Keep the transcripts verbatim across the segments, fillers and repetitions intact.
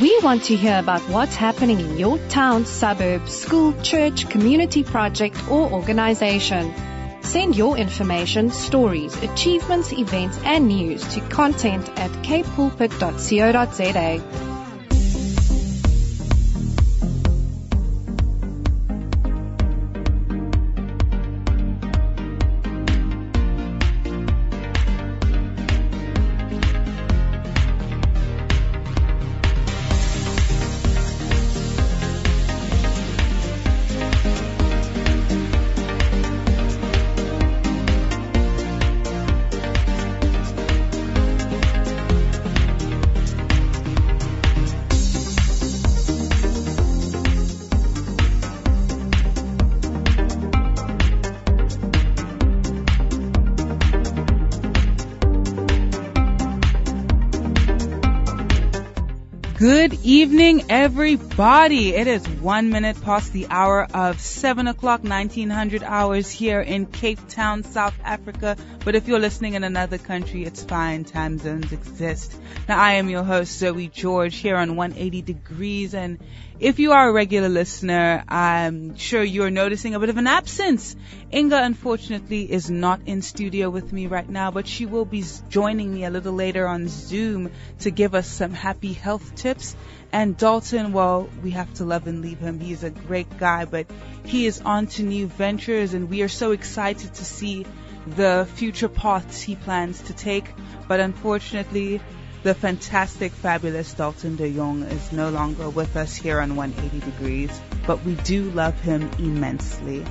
We want to hear about what's happening in your town, suburb, school, church, community project, or organization. Send your information, stories, achievements, events, and news to content at capepulpit dot co dot za. Good evening, everybody. It is one minute past the hour of seven o'clock, nineteen hundred hours here in Cape Town, South Africa. But if you're listening in another country, it's fine. Time zones exist. Now, I am your host, Zoe George, here on one eighty Degrees. And if you are a regular listener, I'm sure you're noticing a bit of an absence. Inga, unfortunately, is not in studio with me right now, but she will be joining me a little later on Zoom to give us some happy health tips. And Dalton, well, we have to love and leave him. He is a great guy, but he is on to new ventures, and we are so excited to see the future paths he plans to take. But unfortunately, the fantastic, fabulous Dalton De Jong is no longer with us here on one eighty Degrees, but we do love him immensely.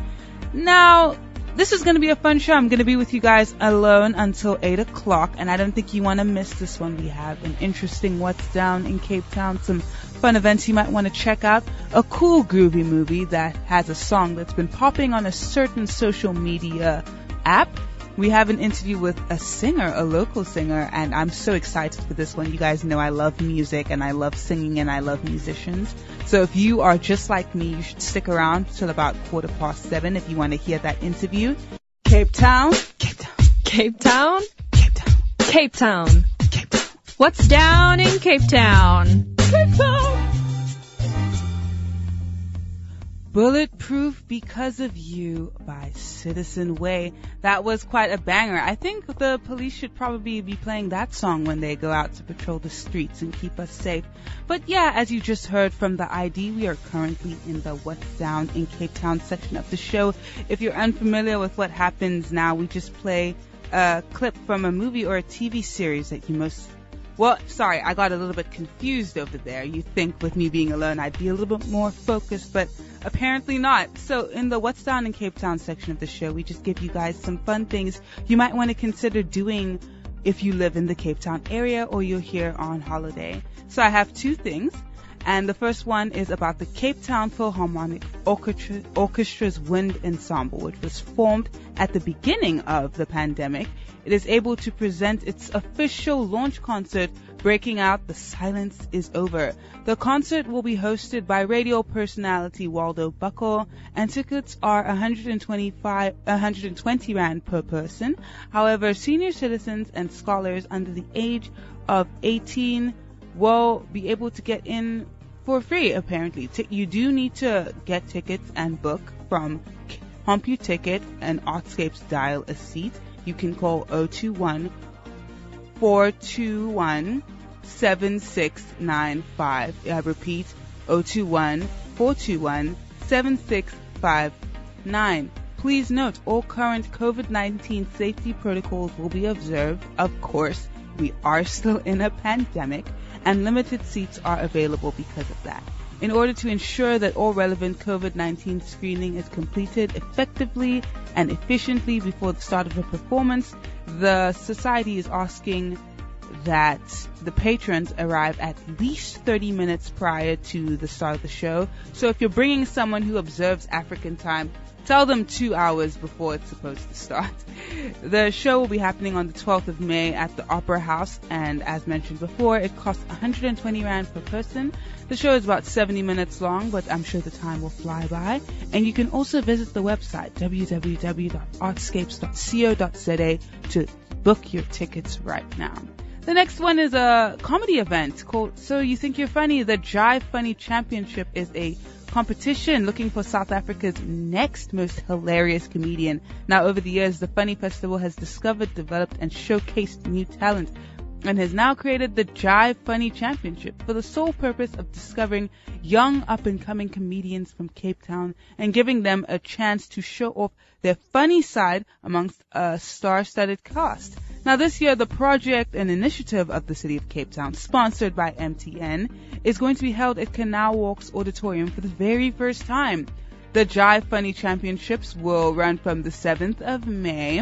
Now, this is going to be a fun show. I'm going to be with you guys alone until eight o'clock, and I don't think you want to miss this one. We have an interesting What's Down in Cape Town, some fun events you might want to check out, a cool, groovy movie that has a song that's been popping on a certain social media app. We have an interview with a singer, a local singer, and I'm so excited for this one. You guys know I love music, and I love singing, and I love musicians. So if you are just like me, you should stick around till about quarter past seven if you want to hear that interview. Cape Town. Cape Town. Cape Town. Cape Town. Cape Town. Cape Town. What's down in Cape Town? Cape Town. Bulletproof Because of You by Citizen Way. That was quite a banger. I think the police should probably be playing that song when they go out to patrol the streets and keep us safe. But yeah, as you just heard from the I D, we are currently in the What's Down in Cape Town section of the show. If you're unfamiliar with what happens now, we just play a clip from a movie or a T V series that you most... Well, sorry, I got a little bit confused over there. You think with me being alone, I'd be a little bit more focused, but... apparently not. So in the What's Down in Cape Town section of the show, we just give you guys some fun things you might want to consider doing if you live in the Cape Town area or you're here on holiday. So I have two things. And the first one is about the Cape Town Philharmonic Orchestra, Orchestra's Wind Ensemble, which was formed at the beginning of the pandemic. It is able to present its official launch concert, breaking out The Silence Is Over. The concert will be hosted by radio personality Waldo Buckle, and tickets are one hundred twenty-five, one hundred twenty rand per person. However, senior citizens and scholars under the age of eighteen will be able to get in for free, apparently. T- you do need to get tickets and book from CompuTicket and Artscape's Dial a Seat. You can call zero two one, four two one, seven six nine five. I repeat, zero two one, four two one, seven six five nine. Please note, all current COVID nineteen safety protocols will be observed. Of course, we are still in a pandemic, and limited seats are available because of that. In order to ensure that all relevant COVID nineteen screening is completed effectively and efficiently before the start of the performance, the society is asking that the patrons arrive at least thirty minutes prior to the start of the show. So if you're bringing someone who observes African time, tell them two hours before it's supposed to start. The show will be happening on the twelfth of May at the Opera House, and as mentioned before, it costs one hundred twenty rand per person. The show is about seventy minutes long, but I'm sure the time will fly by. And you can also visit the website w w w dot artscapes dot co dot za to book your tickets right now. The next one is a comedy event called So You Think You're Funny. The Jive Funny Championship is a competition looking for South Africa's next most hilarious comedian. Now, over the years, the Funny Festival has discovered, developed, and showcased new talent, and has now created the Jive Funny Championship for the sole purpose of discovering young up-and-coming comedians from Cape Town and giving them a chance to show off their funny side amongst a star-studded cast. Now, this year, the project and initiative of the City of Cape Town, sponsored by M T N, is going to be held at Canal Walk's Auditorium for the very first time. The Jive Funny Championships will run from the seventh of May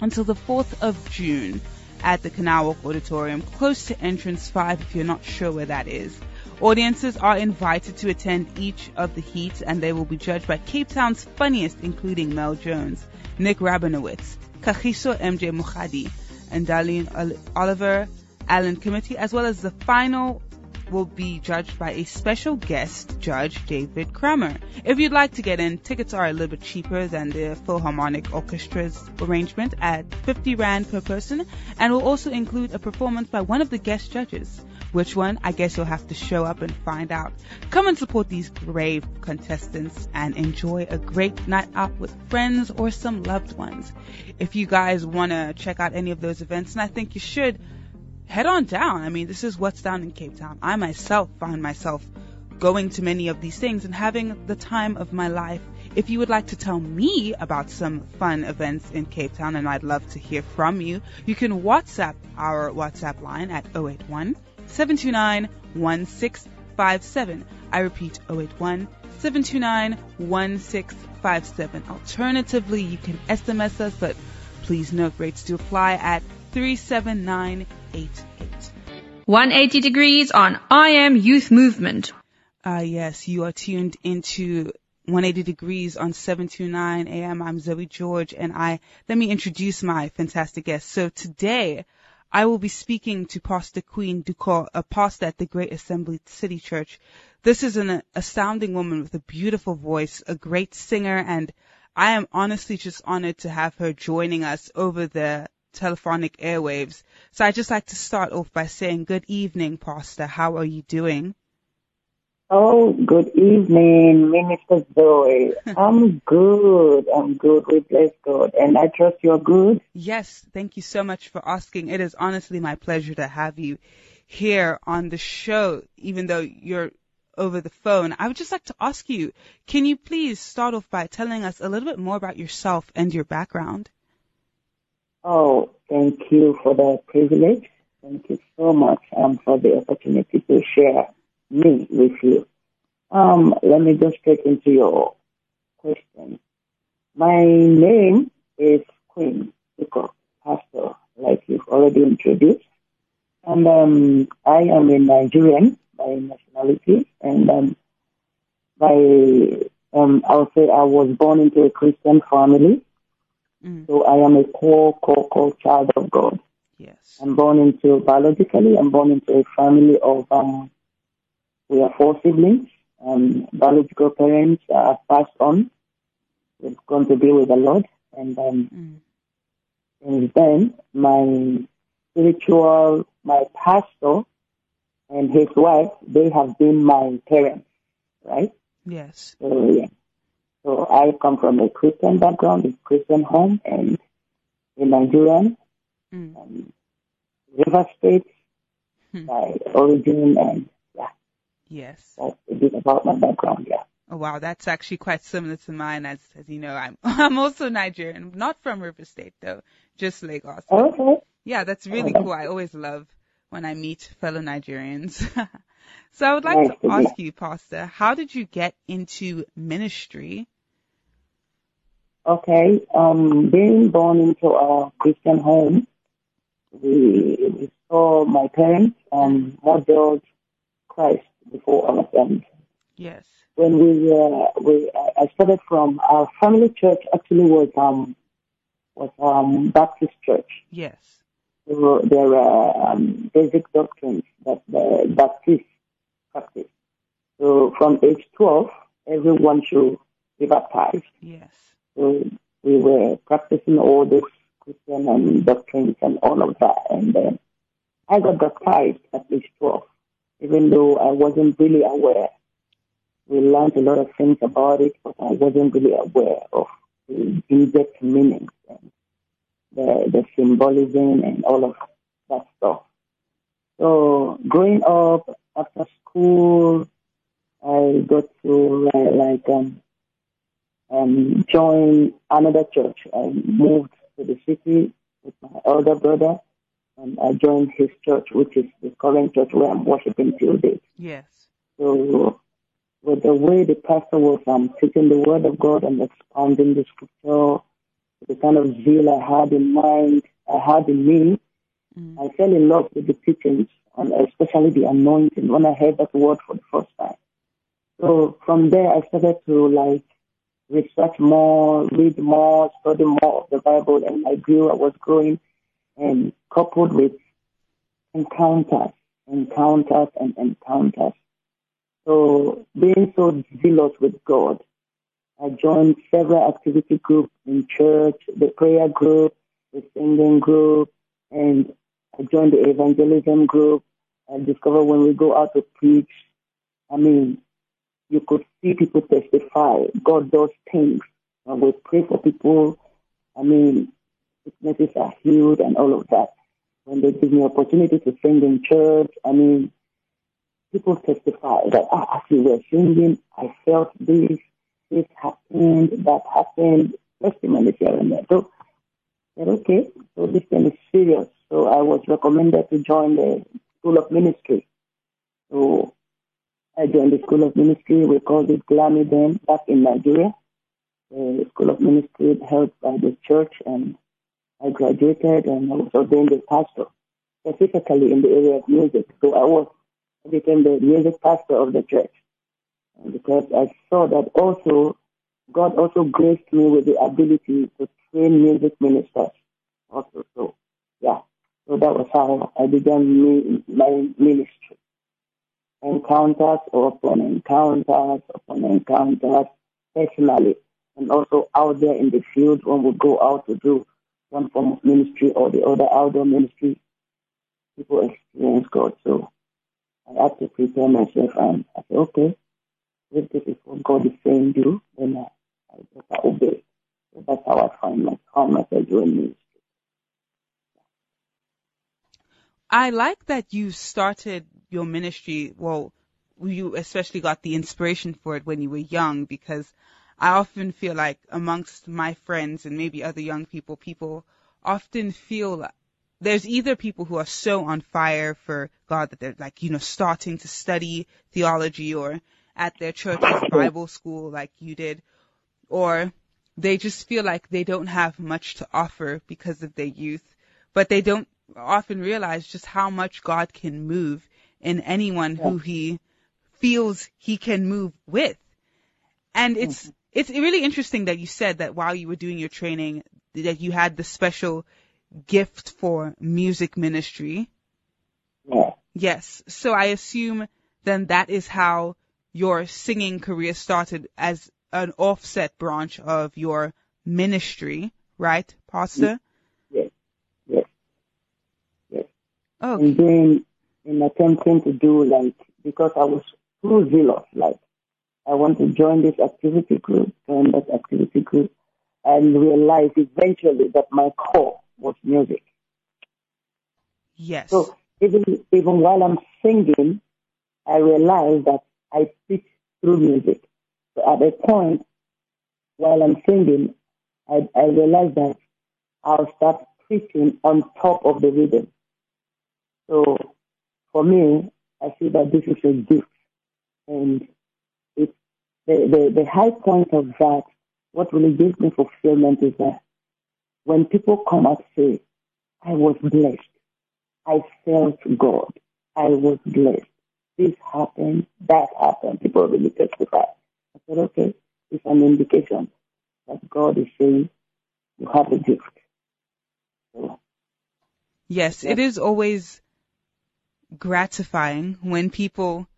until the fourth of June. At the Canal Walk Auditorium, close to entrance five if you're not sure where that is. Audiences are invited to attend each of the heats, and they will be judged by Cape Town's funniest, including Mel Jones, Nick Rabinowitz, Kagiso M J Mukhadi, and Darlene Oliver Allen Committee, as well as the final will be judged by a special guest judge, David Kramer. If you'd like to get in, tickets are a little bit cheaper than the Philharmonic Orchestra's arrangement at fifty rand per person, and will also include a performance by one of the guest judges. Which one? I guess you'll have to show up and find out. Come and support these brave contestants and enjoy a great night out with friends or some loved ones. If you guys want to check out any of those events, and I think you should, head on down. I mean, this is what's down in Cape Town. I myself find myself going to many of these things and having the time of my life. If you would like to tell me about some fun events in Cape Town, and I'd love to hear from you, you can WhatsApp our WhatsApp line at zero eight one, seven two nine, one six five seven. I repeat, zero eight one, seven two nine, one six five seven. Alternatively, you can S M S us, but please note rates do apply at three seven nine eight eight. one eighty Degrees on I Am Youth Movement. Ah, uh, yes, you are tuned into one eighty Degrees on seven two nine A M. I'm Zoe George, and I, let me introduce my fantastic guest. So today, I will be speaking to Pastor Queen Dukor, a pastor at the Great Assembly City Church. This is an astounding woman with a beautiful voice, a great singer, and I am honestly just honored to have her joining us over the telephonic airwaves. So I'd just like to start off by saying, good evening, Pastor. How are you doing? Oh, good evening, Minister Zoe. I'm good. I'm good. We bless God. And I trust you're good? Yes. Thank you so much for asking. It is honestly my pleasure to have you here on the show, even though you're over the phone. I would just like to ask you, can you please start off by telling us a little bit more about yourself and your background? Oh, thank you for the privilege. Thank you so much um, for the opportunity to share me with you. Um, let me just get into your question. My name is Queen Dukor, pastor, like you've already introduced. And um, I am a Nigerian by nationality. And um, by, um, I would say I was born into a Christian family. Mm. So I am a core, core, core child of God. Yes. I'm born into, biologically, I'm born into a family of, um, we are four siblings. Um, biological parents are passed on. We've gone to be with the Lord. And um, mm. and then my spiritual, my pastor and his wife, they have been my parents, right? Yes. So, yeah. So I come from a Christian background, a Christian home, and a Nigerian, mm. um, River State, hmm. by origin, and yeah. Yes. That's a bit about my background, yeah. Oh, wow, that's actually quite similar to mine. As, as you know, I'm I'm also Nigerian, not from River State, though, just Lagos. Okay. Yeah, that's really okay. Cool. I always love when I meet fellow Nigerians. So I would like nice to, to ask you, Pastor, how did you get into ministry? Okay, um, being born into a Christian home, we, we saw my parents um, modeled Christ before our family. Yes. When we were, uh, we, I started from our family church. Actually, was um was um Baptist church. Yes. There were, there were um, basic doctrines that the Baptists practice. So from age twelve, everyone should be baptized. Yes. So we were practicing all these Christian and doctrines and all of that. And uh, I got baptized at age twelve, even though I wasn't really aware. We learned a lot of things about it, but I wasn't really aware of the in-depth meanings and the, the symbolism and all of that stuff. So growing up, after school, I got to uh, like um, um, join another church. I moved to the city with my older brother, and I joined his church, which is the current church where I'm worshiping till date. Yes. So with the way the pastor was um, taking the word of God and expounding the scripture, the kind of zeal I had in mind, I had in me, mm. I fell in love with the teachings, and especially the anointing, when I heard that word for the first time. So from there, I started to like research more, read more, study more of the Bible, and I grew, I was growing, and coupled with encounters, encounters, and encounters. So being so zealous with God, I joined several activity groups in church, the prayer group, the singing group, and I joined the evangelism group. I discovered when we go out to preach, I mean, you could see people testify. God does things. And we pray for people. I mean, sicknesses are healed and all of that. When they give me opportunity to sing in church, I mean, people testify that oh, as we were singing, I felt this, this happened, that happened. Testimonies here and there. So I said, okay, so this thing is serious. So I was recommended to join the School of Ministry. So I joined the School of Ministry. We called it GLAMI then, back in Nigeria. The School of Ministry helped by the church, and I graduated and I was ordained a pastor, specifically in the area of music. So I was I became the music pastor of the church, because I saw that also God also graced me with the ability to train music ministers also. So yeah, so that was how I began my ministry. Encounters upon encounters upon encounters personally, and also out there in the field when we go out to do one form of ministry or the other outdoor ministry, people experience God. So I had to prepare myself, and I said, okay, if this is what God is saying do, then I, I better obey. So that's how I find my, found myself doing ministry. I like that you started your ministry, well, you especially got the inspiration for it when you were young, because I often feel like amongst my friends and maybe other young people, people often feel like there's either people who are so on fire for God that they're like, you know, starting to study theology or at their church's Bible school like you did, or they just feel like they don't have much to offer because of their youth, but they don't often realize just how much God can move in anyone yeah. who he feels he can move with. And it's mm-hmm. it's really interesting that you said that while you were doing your training that you had the special gift for music ministry. Yeah. Yes. So I assume then that is how your singing career started, as an offset branch of your ministry, right, Pastor? Yes. Yes. Yes. Oh. Okay. And then in attempting to do, like, because I was too zealous, like, I want to join this activity group, join that activity group, and realized eventually that my core was music. Yes. So even even while I'm singing, I realized that I preach through music. So at a point, while I'm singing, I, I realized that I'll start preaching on top of the rhythm. So for me, I see that this is a gift. And it, the, the, the high point of that, what really gives me fulfillment is that when people come and say, I was blessed, I felt God, I was blessed, this happened, that happened, people really testify. I said, okay, it's an indication that God is saying, you have a gift. So, yes, yes, it is always gratifying when people,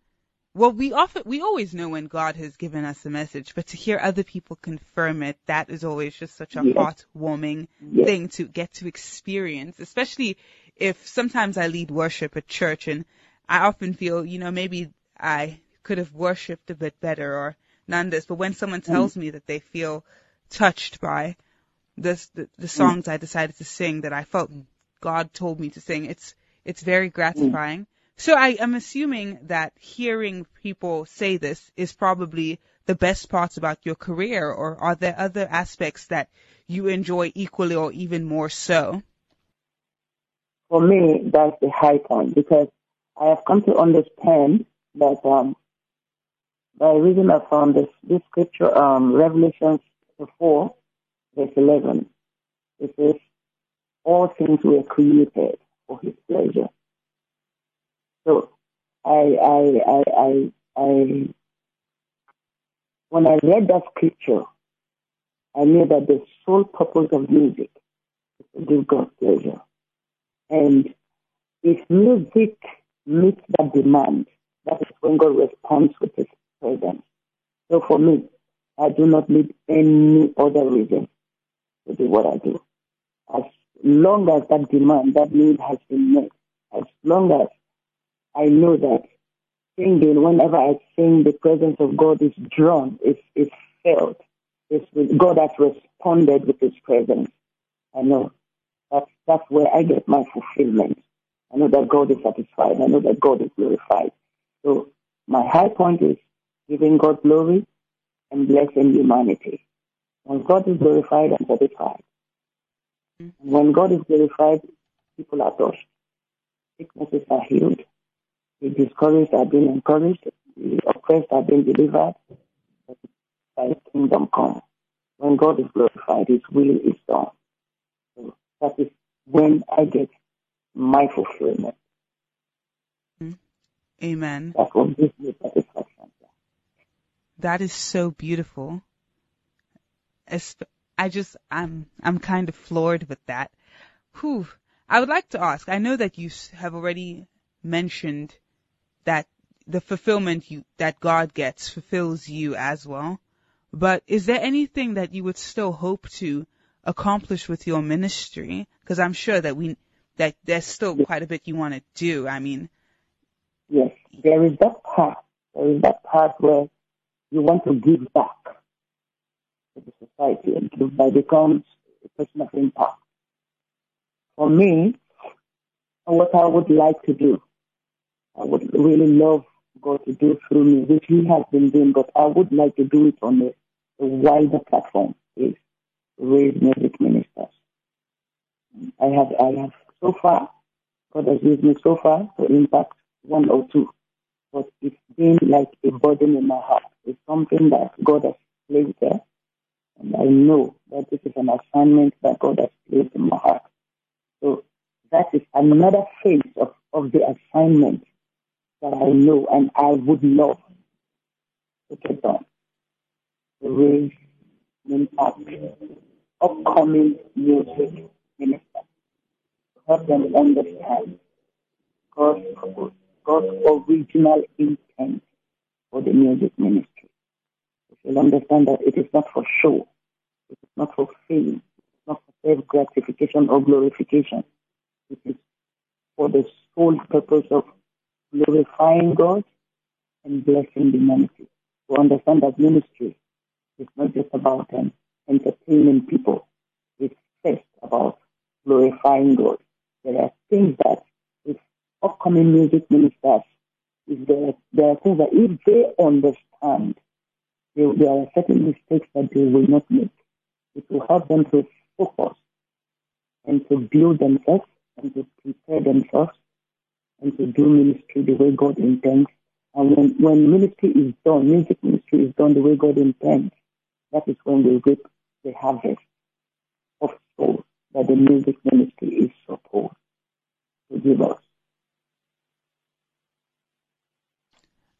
well, we often, we always know when God has given us a message, but to hear other people confirm it, that is always just such a yes. heartwarming yes. thing to get to experience, especially if sometimes I lead worship at church and I often feel, you know, maybe I could have worshipped a bit better or none of this. But when someone tells mm. me that they feel touched by this, the, the songs mm. I decided to sing that I felt God told me to sing, it's it's very gratifying. Mm. So I am assuming that hearing people say this is probably the best parts about your career, or are there other aspects that you enjoy equally or even more so? For me, that's the high point, because I have come to understand that um, by reason of um, this, this scripture, um, Revelation four, verse eleven, it says, all things were created for his pleasure. So I, I, I, I, I, when I read that scripture, I knew that the sole purpose of music is to give God pleasure. And if music meets that demand, that is when God responds with his presence. So for me, I do not need any other reason to do what I do. As long as that demand, that need has been met, as long as I know that singing, whenever I sing, the presence of God is drawn, is is felt. It's with God has responded with his presence. I know that's, that's where I get my fulfillment. I know that God is satisfied. I know that God is glorified. So my high point is giving God glory and blessing humanity. When God is glorified, I'm satisfied. And when God is glorified, people are touched. Sicknesses are healed. The discouraged are being encouraged. The oppressed are being delivered. By his kingdom come. When God is glorified, his will is done. So that is when I get my fulfillment. Amen. That's what gives me satisfaction. That is so beautiful. I just, I'm, I'm kind of floored with that. Whew. I would like to ask, I know that you have already mentioned that the fulfillment you, that God gets fulfills you as well. But is there anything that you would still hope to accomplish with your ministry? Because I'm sure that we that there's still quite a bit you want to do. I mean, yes, there is that part. There is that part where you want to give back to the society and give back becomes a person of impact. For me, what I would like to do, I would really love God to do through me, which he has been doing, but I would like to do it on a, a wider platform, is raise music ministers. I have, I have so far, God has used me so far to impact one or two, but it's been like a burden in my heart. It's something that God has placed there, and I know that this is an assignment that God has placed in my heart. So that is another phase of, of the assignment that I know and I would love to get done. To raise and impact upcoming music ministers, to help them understand God's purpose, God's original intent for the music ministry. If you'll understand that it is not for show, it is not for fame, it is not for self-gratification or glorification. It is for the sole purpose of glorifying God and blessing humanity. To understand that ministry is not just about um, entertaining people. It's first about glorifying God. There are things that if upcoming music ministers, if there, there are things that if they understand, there, there are certain mistakes that they will not make. It will help them to focus and to build themselves and to prepare themselves and to do ministry the way God intends. And when, when ministry is done, music ministry is done the way God intends, that is when we reap the harvest of souls that the music ministry is supposed to give us.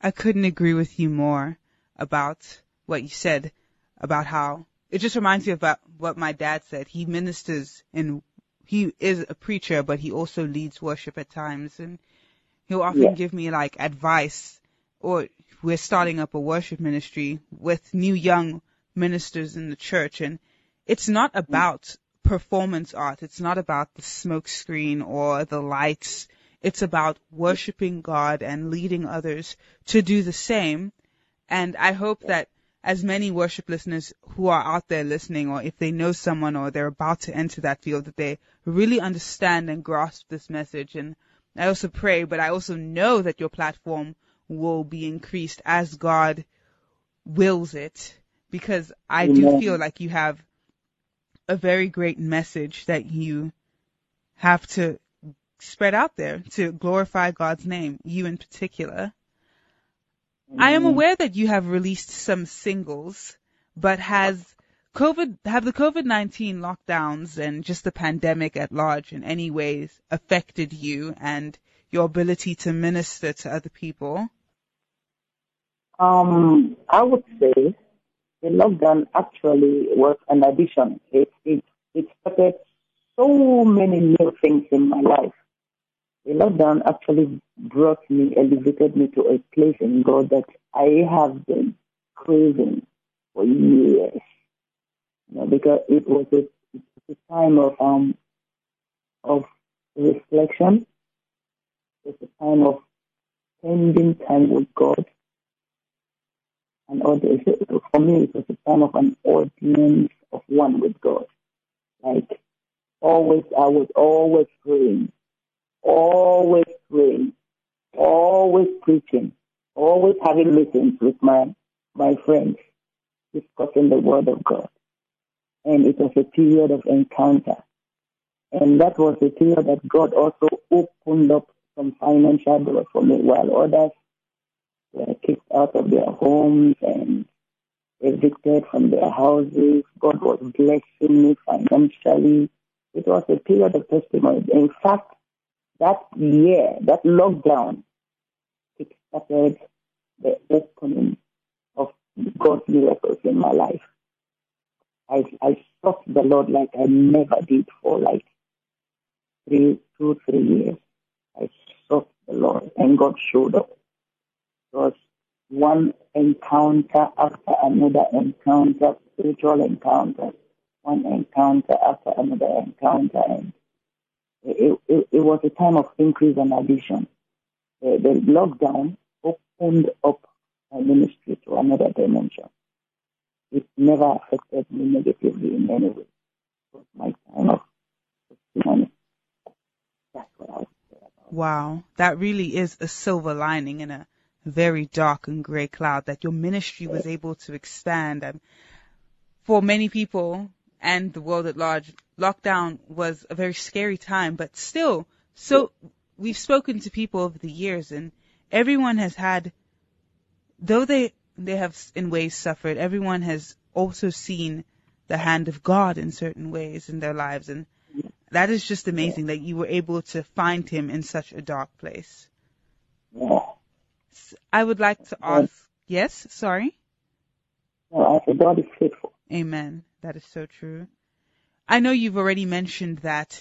I couldn't agree with you more about what you said, about how it just reminds me of what my dad said. He ministers in He is a preacher, but he also leads worship at times, and he'll often yeah. give me like advice, or we're starting up a worship ministry with new young ministers in the church. And it's not about performance art. It's not about the smoke screen or the lights. It's about worshiping God and leading others to do the same. And I hope that as many worship listeners who are out there listening, or if they know someone or they're about to enter that field, that they really understand and grasp this message. And I also pray, but I also know that your platform will be increased as God wills it, because I Amen. do feel like you have a very great message that you have to spread out there to glorify God's name, you in particular. Mm-hmm. I am aware that you have released some singles, but has COVID, have the COVID nineteen lockdowns and just the pandemic at large in any ways affected you and your ability to minister to other people? Um, I would say the lockdown actually was an addition. It, it, it started so many new things in my life. The lockdown actually brought me, elevated me to a place in God that I have been craving for years. You know, because it was a, it was a time of um of reflection. It was a time of spending time with God. And for me, it was a time of an audience of one with God. Like, always, I was always praying. Always praying, always preaching, always having meetings with my, my friends, discussing the Word of God. And it was a period of encounter. And that was a period that God also opened up some financial doors for me, while others were kicked out of their homes and evicted from their houses. God was blessing me financially. It was a period of testimony. In fact, that year, that lockdown, it started the opening of God's miracles in my life. I I sought the Lord like I never did for like three, two, three years. I sought the Lord, and God showed up. It was one encounter after another encounter, spiritual encounter, one encounter after another encounter, and It, it, it was a time of increase and addition. The, the lockdown opened up my ministry to another dimension. It never affected me negatively in any way. It was my time of testimony. That's what I was saying. Wow, that really is a silver lining in a very dark and gray cloud, that your ministry was able to expand. And for many people and the world at large, lockdown was a very scary time, but still, so we've spoken to people over the years, and everyone has had, though they, they have in ways suffered, everyone has also seen the hand of God in certain ways in their lives. And that is just amazing that you were able to find him in such a dark place. I would like to ask, yes, sorry? No, I said God is faithful. Amen. That is so true. I know you've already mentioned that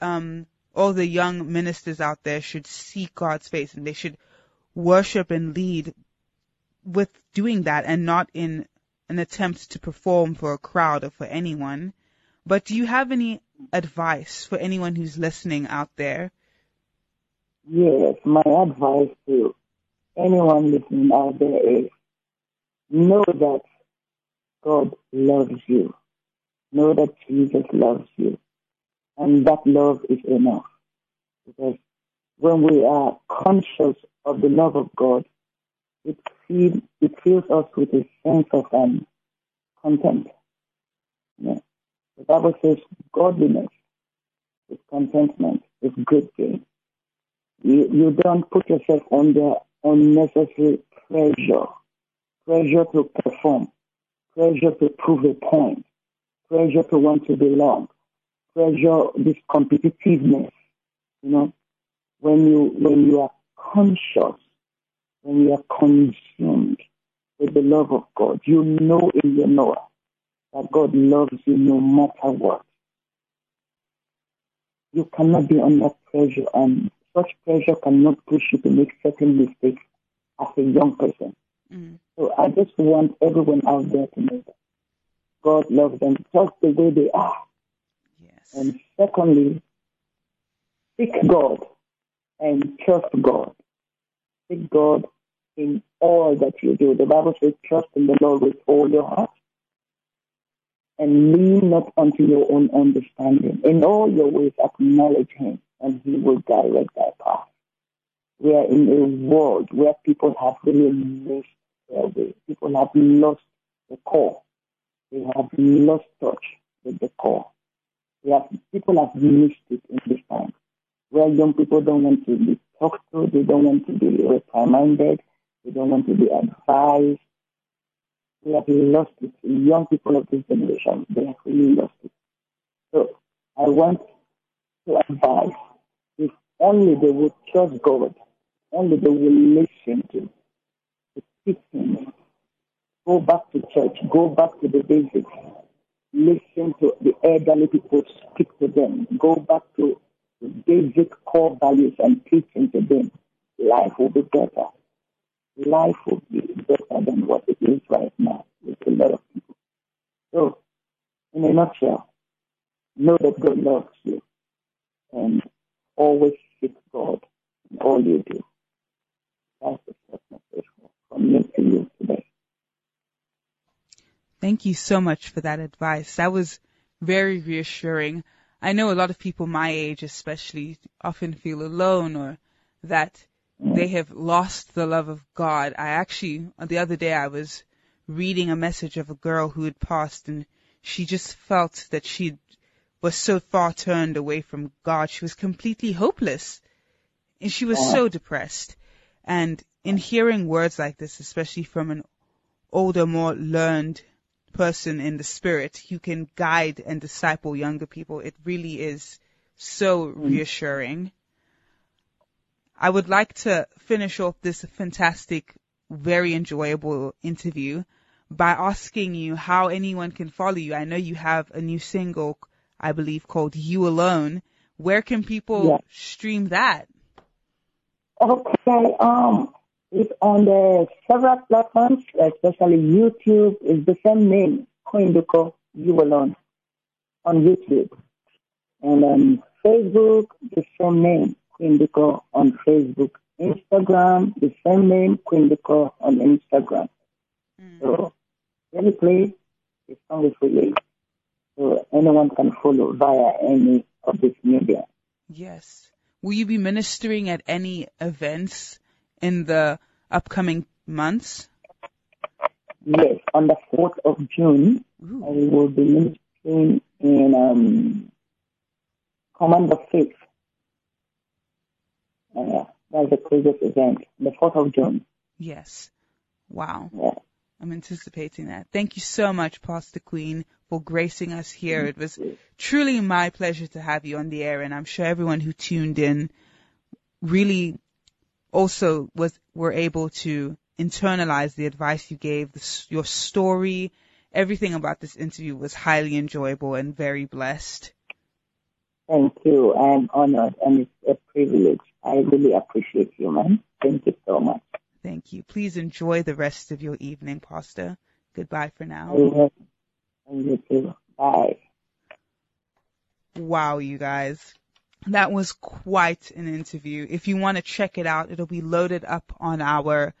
um, all the young ministers out there should seek God's face and they should worship and lead with doing that and not in an attempt to perform for a crowd or for anyone. But do you have any advice for anyone who's listening out there? Yes, my advice to anyone listening out there is know that God loves you. Know that Jesus loves you. And that love is enough. Because when we are conscious of the love of God, it, feel, it fills us with a sense of um, content. Yeah. The Bible says godliness is contentment, is good gain. You, you don't put yourself under unnecessary pressure, pressure to perform, pressure to prove a point, pressure to want to belong, pressure, this competitiveness. You know, when you when you are conscious, when you are consumed with the love of God, you know in your know that God loves you no matter what. You cannot be under pressure, and such pressure cannot push you to make certain mistakes as a young person. Mm. So I just want everyone out there to know that God loves them just the way they are. And secondly, seek God and trust God. Seek God in all that you do. The Bible says, trust in the Lord with all your heart and lean not unto your own understanding. In all your ways, acknowledge him, and he will direct thy path. We are in a world where people have really lost their way. People have lost the core. They have lost touch with the core. They have, people have missed it in this time, where young people don't want to be talked to, they don't want to be reprimanded, they don't want to be advised. They have lost it. The young people of this generation, they have really lost it. So I want to advise, if only they would trust God, only they will listen to, to teach him. Go back to church, go back to the basics, listen to the elderly people, speak to them, go back to the basic core values and teaching to them. Life will be better. Life will be better than what it is right now with a lot of people. So, in a nutshell, know that God loves you and always seek God in all you do. That's the first message from me to you today. Thank you so much for that advice. That was very reassuring. I know a lot of people my age especially often feel alone or that they have lost the love of God. I actually, the other day, I was reading a message of a girl who had passed, and she just felt that she was so far turned away from God. She was completely hopeless, and she was so depressed. And in hearing words like this, especially from an older, more learned person in the spirit who can guide and disciple younger people, it really is so reassuring. I would like to finish off this fantastic, very enjoyable interview by asking you how anyone can follow you. I know you have a new single, I believe, called You Alone. Where can people yes. stream that? Okay. Um, it's on the several platforms, especially YouTube. It's the same name, Queen Dukor, You Alone, on YouTube. And on Facebook, the same name, Queen Dukor on Facebook. Instagram, the same name, Queen Dukor on Instagram. Mm. So, any place, it's only for you. So, anyone can follow via any of this media. Yes. Will you be ministering at any events in the upcoming months? Yes. On the fourth of June, ooh, I will be ministering in um, Command of Faith. Uh, that's the previous event, the fourth of June. Yes. Wow. Yeah. I'm anticipating that. Thank you so much, Pastor Queen, for gracing us here. It was truly my pleasure to have you on the air, and I'm sure everyone who tuned in really also was were able to internalize the advice you gave, the, your story. Everything about this interview was highly enjoyable and very blessed. Thank you. I am honored, and it's a privilege. I really appreciate you, man. Thank you so much. Thank you. Please enjoy the rest of your evening, Pastor. Goodbye for now. You too. Bye. Wow, you guys. That was quite an interview. If you want to check it out, it'll be loaded up on our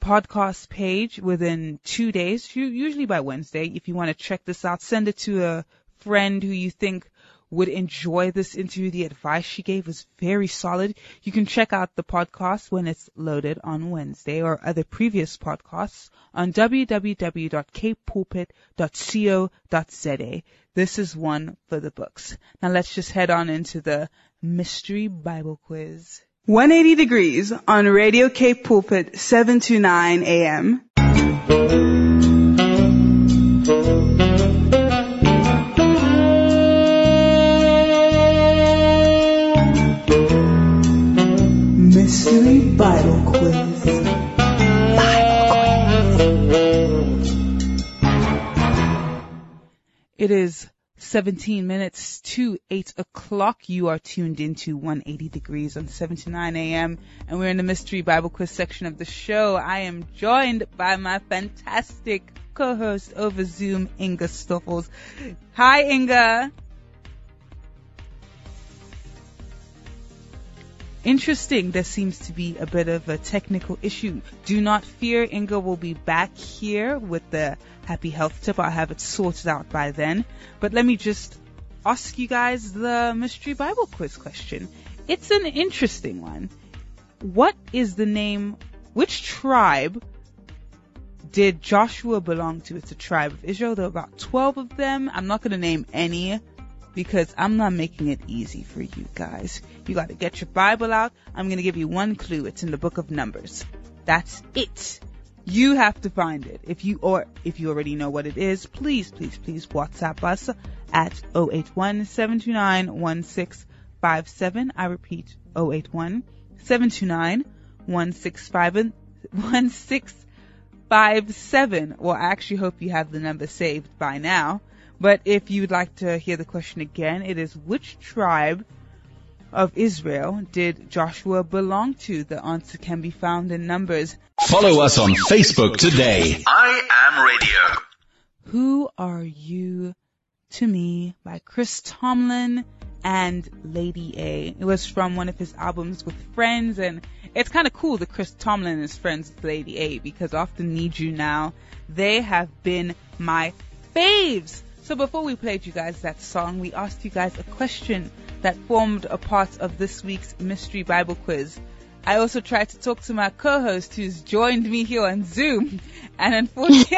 podcast page within two days, usually by Wednesday. If you want to check this out, send it to a friend who you think would enjoy this interview. The advice she gave was very solid. You can check out the podcast when it's loaded on Wednesday, or other previous podcasts on w w w dot cape pulpit dot co dot z a. This is one for the books. Now let's just head on into the mystery Bible quiz. one eighty Degrees on Radio Cape Pulpit, seven to nine a.m. Mystery Bible quiz. Bible quiz. It is seventeen minutes to eight o'clock. You are tuned into one eighty Degrees on seven to nine a.m. and we're in the Mystery Bible quiz section of the show. I am joined by my fantastic co-host over Zoom, Inga Stoffels. Hi, Inga. Interesting. There seems to be a bit of a technical issue. Do not fear. Inga will be back here with the happy health tip. I'll have it sorted out by then. But let me just ask you guys the mystery Bible quiz question. It's an interesting one. What is the name? Which tribe did Joshua belong to? It's a tribe of Israel. There are about twelve of them. I'm not going to name any, because I'm not making it easy for you guys. You got to get your Bible out. I'm going to give you one clue. It's in the book of Numbers. That's it. You have to find it. If you or if you already know what it is, please, please, please WhatsApp us at zero eight one, seven two nine, one six five seven. I repeat, zero eight one, seven two nine, one six five seven. Well, I actually hope you have the number saved by now. But if you'd like to hear the question again, it is, which tribe of Israel did Joshua belong to? The answer can be found in Numbers. Follow us on Facebook today. I Am Radio. Who Are You to Me by Chris Tomlin and Lady A. It was from one of his albums with Friends, and it's kind of cool that Chris Tomlin is friends with Lady A, because after Need You Now, they have been my faves. So before we played you guys that song, we asked you guys a question that formed a part of this week's Mystery Bible Quiz. I also tried to talk to my co-host, who's joined me here on Zoom, and unfortunately,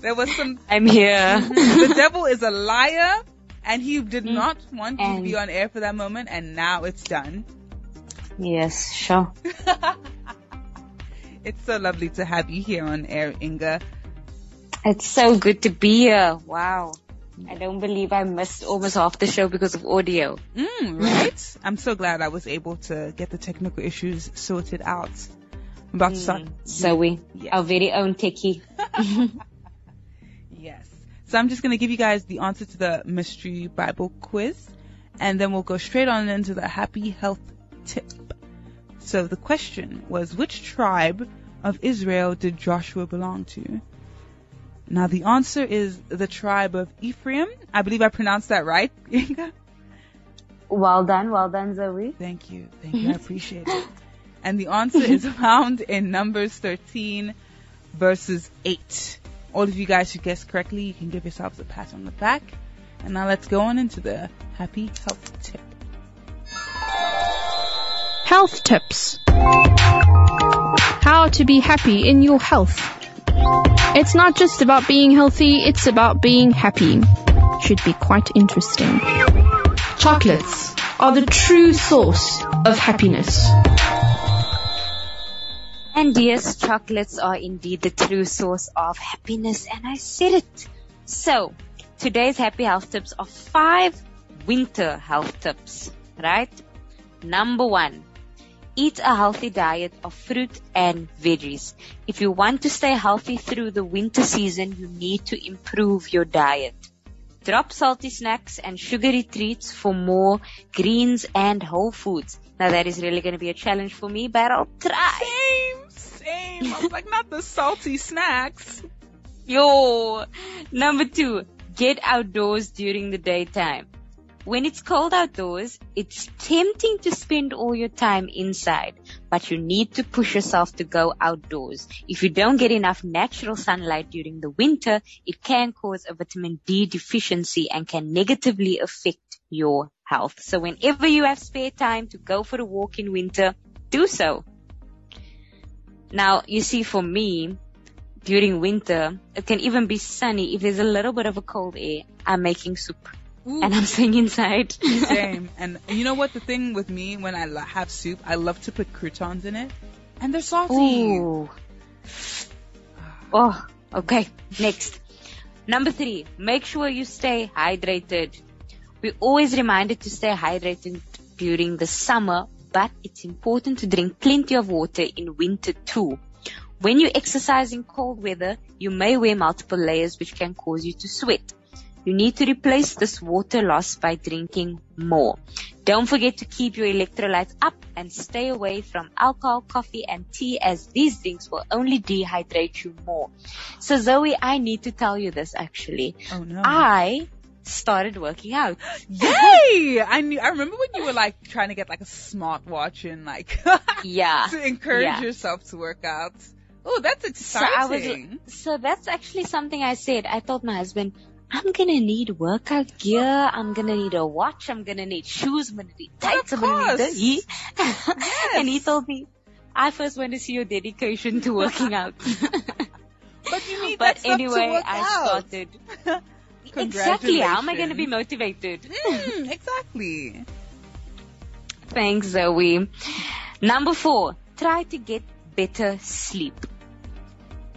there was some... I'm here. The devil is a liar, and he did mm. not want and... to be on air for that moment, and now it's done. Yes, sure. It's so lovely to have you here on air, Inga. It's so good to be here. Wow. I don't believe I missed almost half the show because of audio. Mm, right? I'm so glad I was able to get the technical issues sorted out. I'm about mm. to start. Zoe, yes. Our very own techie. Yes. So I'm just going to give you guys the answer to the mystery Bible quiz, and then we'll go straight on into the happy health tip. So the question was, which tribe of Israel did Joshua belong to? Now, the answer is the tribe of Ephraim. I believe I pronounced that right, Inga? Well done. Well done, Zoe. Thank you. Thank you. I appreciate it. And the answer is found in Numbers thirteen, verses eight. All of you guys who guessed correctly, you can give yourselves a pat on the back. And now let's go on into the happy health tip. Health tips. How to be happy in your health. It's not just about being healthy, it's about being happy. Should be quite interesting. Chocolates are the true source of happiness. And yes, chocolates are indeed the true source of happiness, and I said it. So, today's happy health tips are five winter health tips, right? Number one. Eat a healthy diet of fruit and veggies. If you want to stay healthy through the winter season, you need to improve your diet. Drop salty snacks and sugary treats for more greens and whole foods. Now that is really going to be a challenge for me, but I'll try. Same, same. I was like, not the salty snacks. Yo. Number two, get outdoors during the daytime. When it's cold outdoors, it's tempting to spend all your time inside, but you need to push yourself to go outdoors. If you don't get enough natural sunlight during the winter, it can cause a vitamin D deficiency and can negatively affect your health. So whenever you have spare time to go for a walk in winter, do so. Now, you see, for me, during winter, it can even be sunny. If there's a little bit of a cold air, I'm making soup. Ooh. And I'm staying inside. Same. And you know what the thing with me, when I have soup, I love to put croutons in it, and they're salty. Ooh. Oh, okay. Next. Number three, make sure you stay hydrated. We're always reminded to stay hydrated during the summer, but it's important to drink plenty of water in winter too. When you exercise in cold weather, you may wear multiple layers, which can cause you to sweat. You need to replace this water loss by drinking more. Don't forget to keep your electrolytes up and stay away from alcohol, coffee, and tea, as these drinks will only dehydrate you more. So Zoe, I need to tell you this actually. Oh no. I started working out. Yay! I knew, I remember when you were like trying to get like a smartwatch and like yeah to encourage yeah. yourself to work out. Oh, that's exciting. So, I was, so that's actually something I said. I told my husband, I'm going to need workout gear. I'm going to need a watch. I'm going to need shoes. I'm going to need tights. Well, I'm going to need this. Yes. And he told me, I first want to see your dedication to working out. But you need but that stuff anyway, to work I out. Started. Exactly. How am I going to be motivated? Mm, exactly. Thanks, Zoe. Number four, try to get better sleep.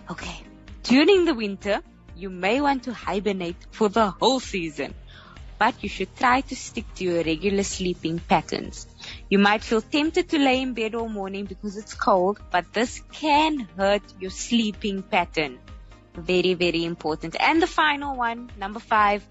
Okay. During the winter, you may want to hibernate for the whole season, but you should try to stick to your regular sleeping patterns. You might feel tempted to lay in bed all morning because it's cold, but this can hurt your sleeping pattern. Very, very important. And the final one, number five,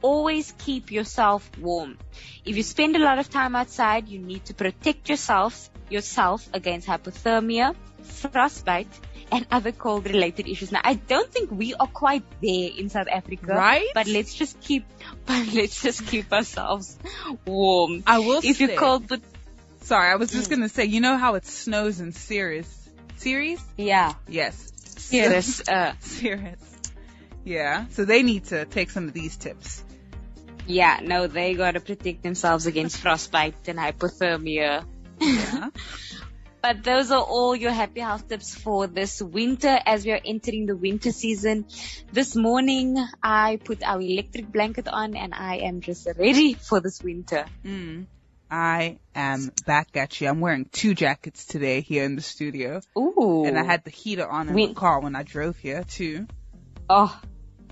always keep yourself warm. If you spend a lot of time outside, you need to protect yourself, yourself against hypothermia, frostbite, and other cold-related issues. Now, I don't think we are quite there in South Africa, right? But let's just keep, but let's just keep ourselves warm. I will. If say, you're cold, but sorry, I was just mm. gonna say, you know how it snows in Ceres, Ceres? Yeah. Yes. Ceres. Uh, Ceres. Yeah. So they need to take some of these tips. Yeah. No, they gotta protect themselves against frostbite and hypothermia. Yeah. But those are all your happy house tips for this winter as we are entering the winter season. This morning, I put our electric blanket on and I am just ready for this winter. Mm. I am back at you. I'm wearing two jackets today here in the studio. Ooh. And I had the heater on in Win- the car when I drove here too. Oh,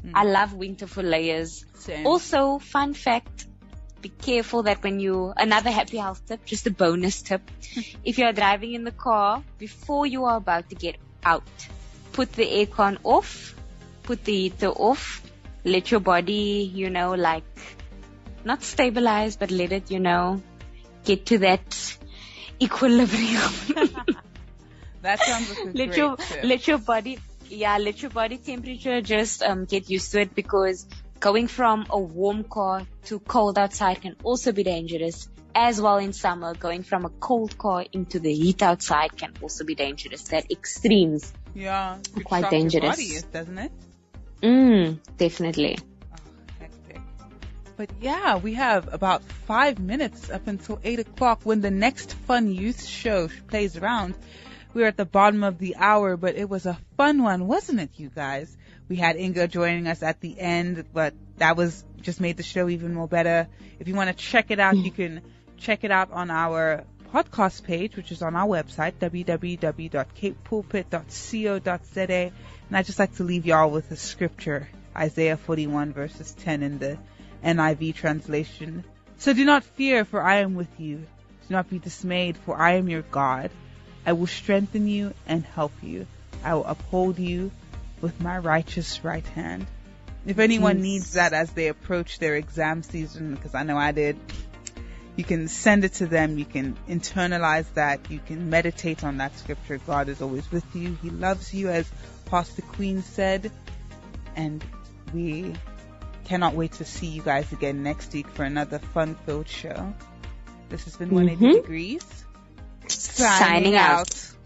mm. I love winter for layers. Same. Also, fun fact. Be careful that when you, another happy health tip, just a bonus tip. If you are driving in the car, before you are about to get out, put the aircon off, put the heater off, let your body, you know, like, not stabilize, but let it, you know, get to that equilibrium. That sounds like a let great your, tip. Let your body, yeah, let your body temperature just um, get used to it, because going from a warm car to cold outside can also be dangerous. As well in summer, going from a cold car into the heat outside can also be dangerous. That extremes yeah, are quite dangerous. Body, doesn't it? Mm, definitely. Oh, hectic. But yeah, we have about five minutes up until eight o'clock when the next Fun Youth show plays around. We are at the bottom of the hour, but it was a fun one, wasn't it, you guys? We had Inga joining us at the end, but that was just made the show even more better. If you want to check it out, you can check it out on our podcast page, which is on our website, w w w dot cape pulpit dot co dot z a. And I'd just like to leave y'all with a scripture, Isaiah forty-one verses ten in the N I V translation. So do not fear, for I am with you. Do not be dismayed, for I am your God. I will strengthen you and help you. I will uphold you with my righteous right hand. If anyone needs that as they approach their exam season, because I know I did, you can send it to them. You can internalize that. You can meditate on that scripture. God is always with you. He loves you, as Pastor Queen said. And we cannot wait to see you guys again next week for another fun-filled show. This has been mm-hmm. one eighty Degrees. Signing, Signing out. out.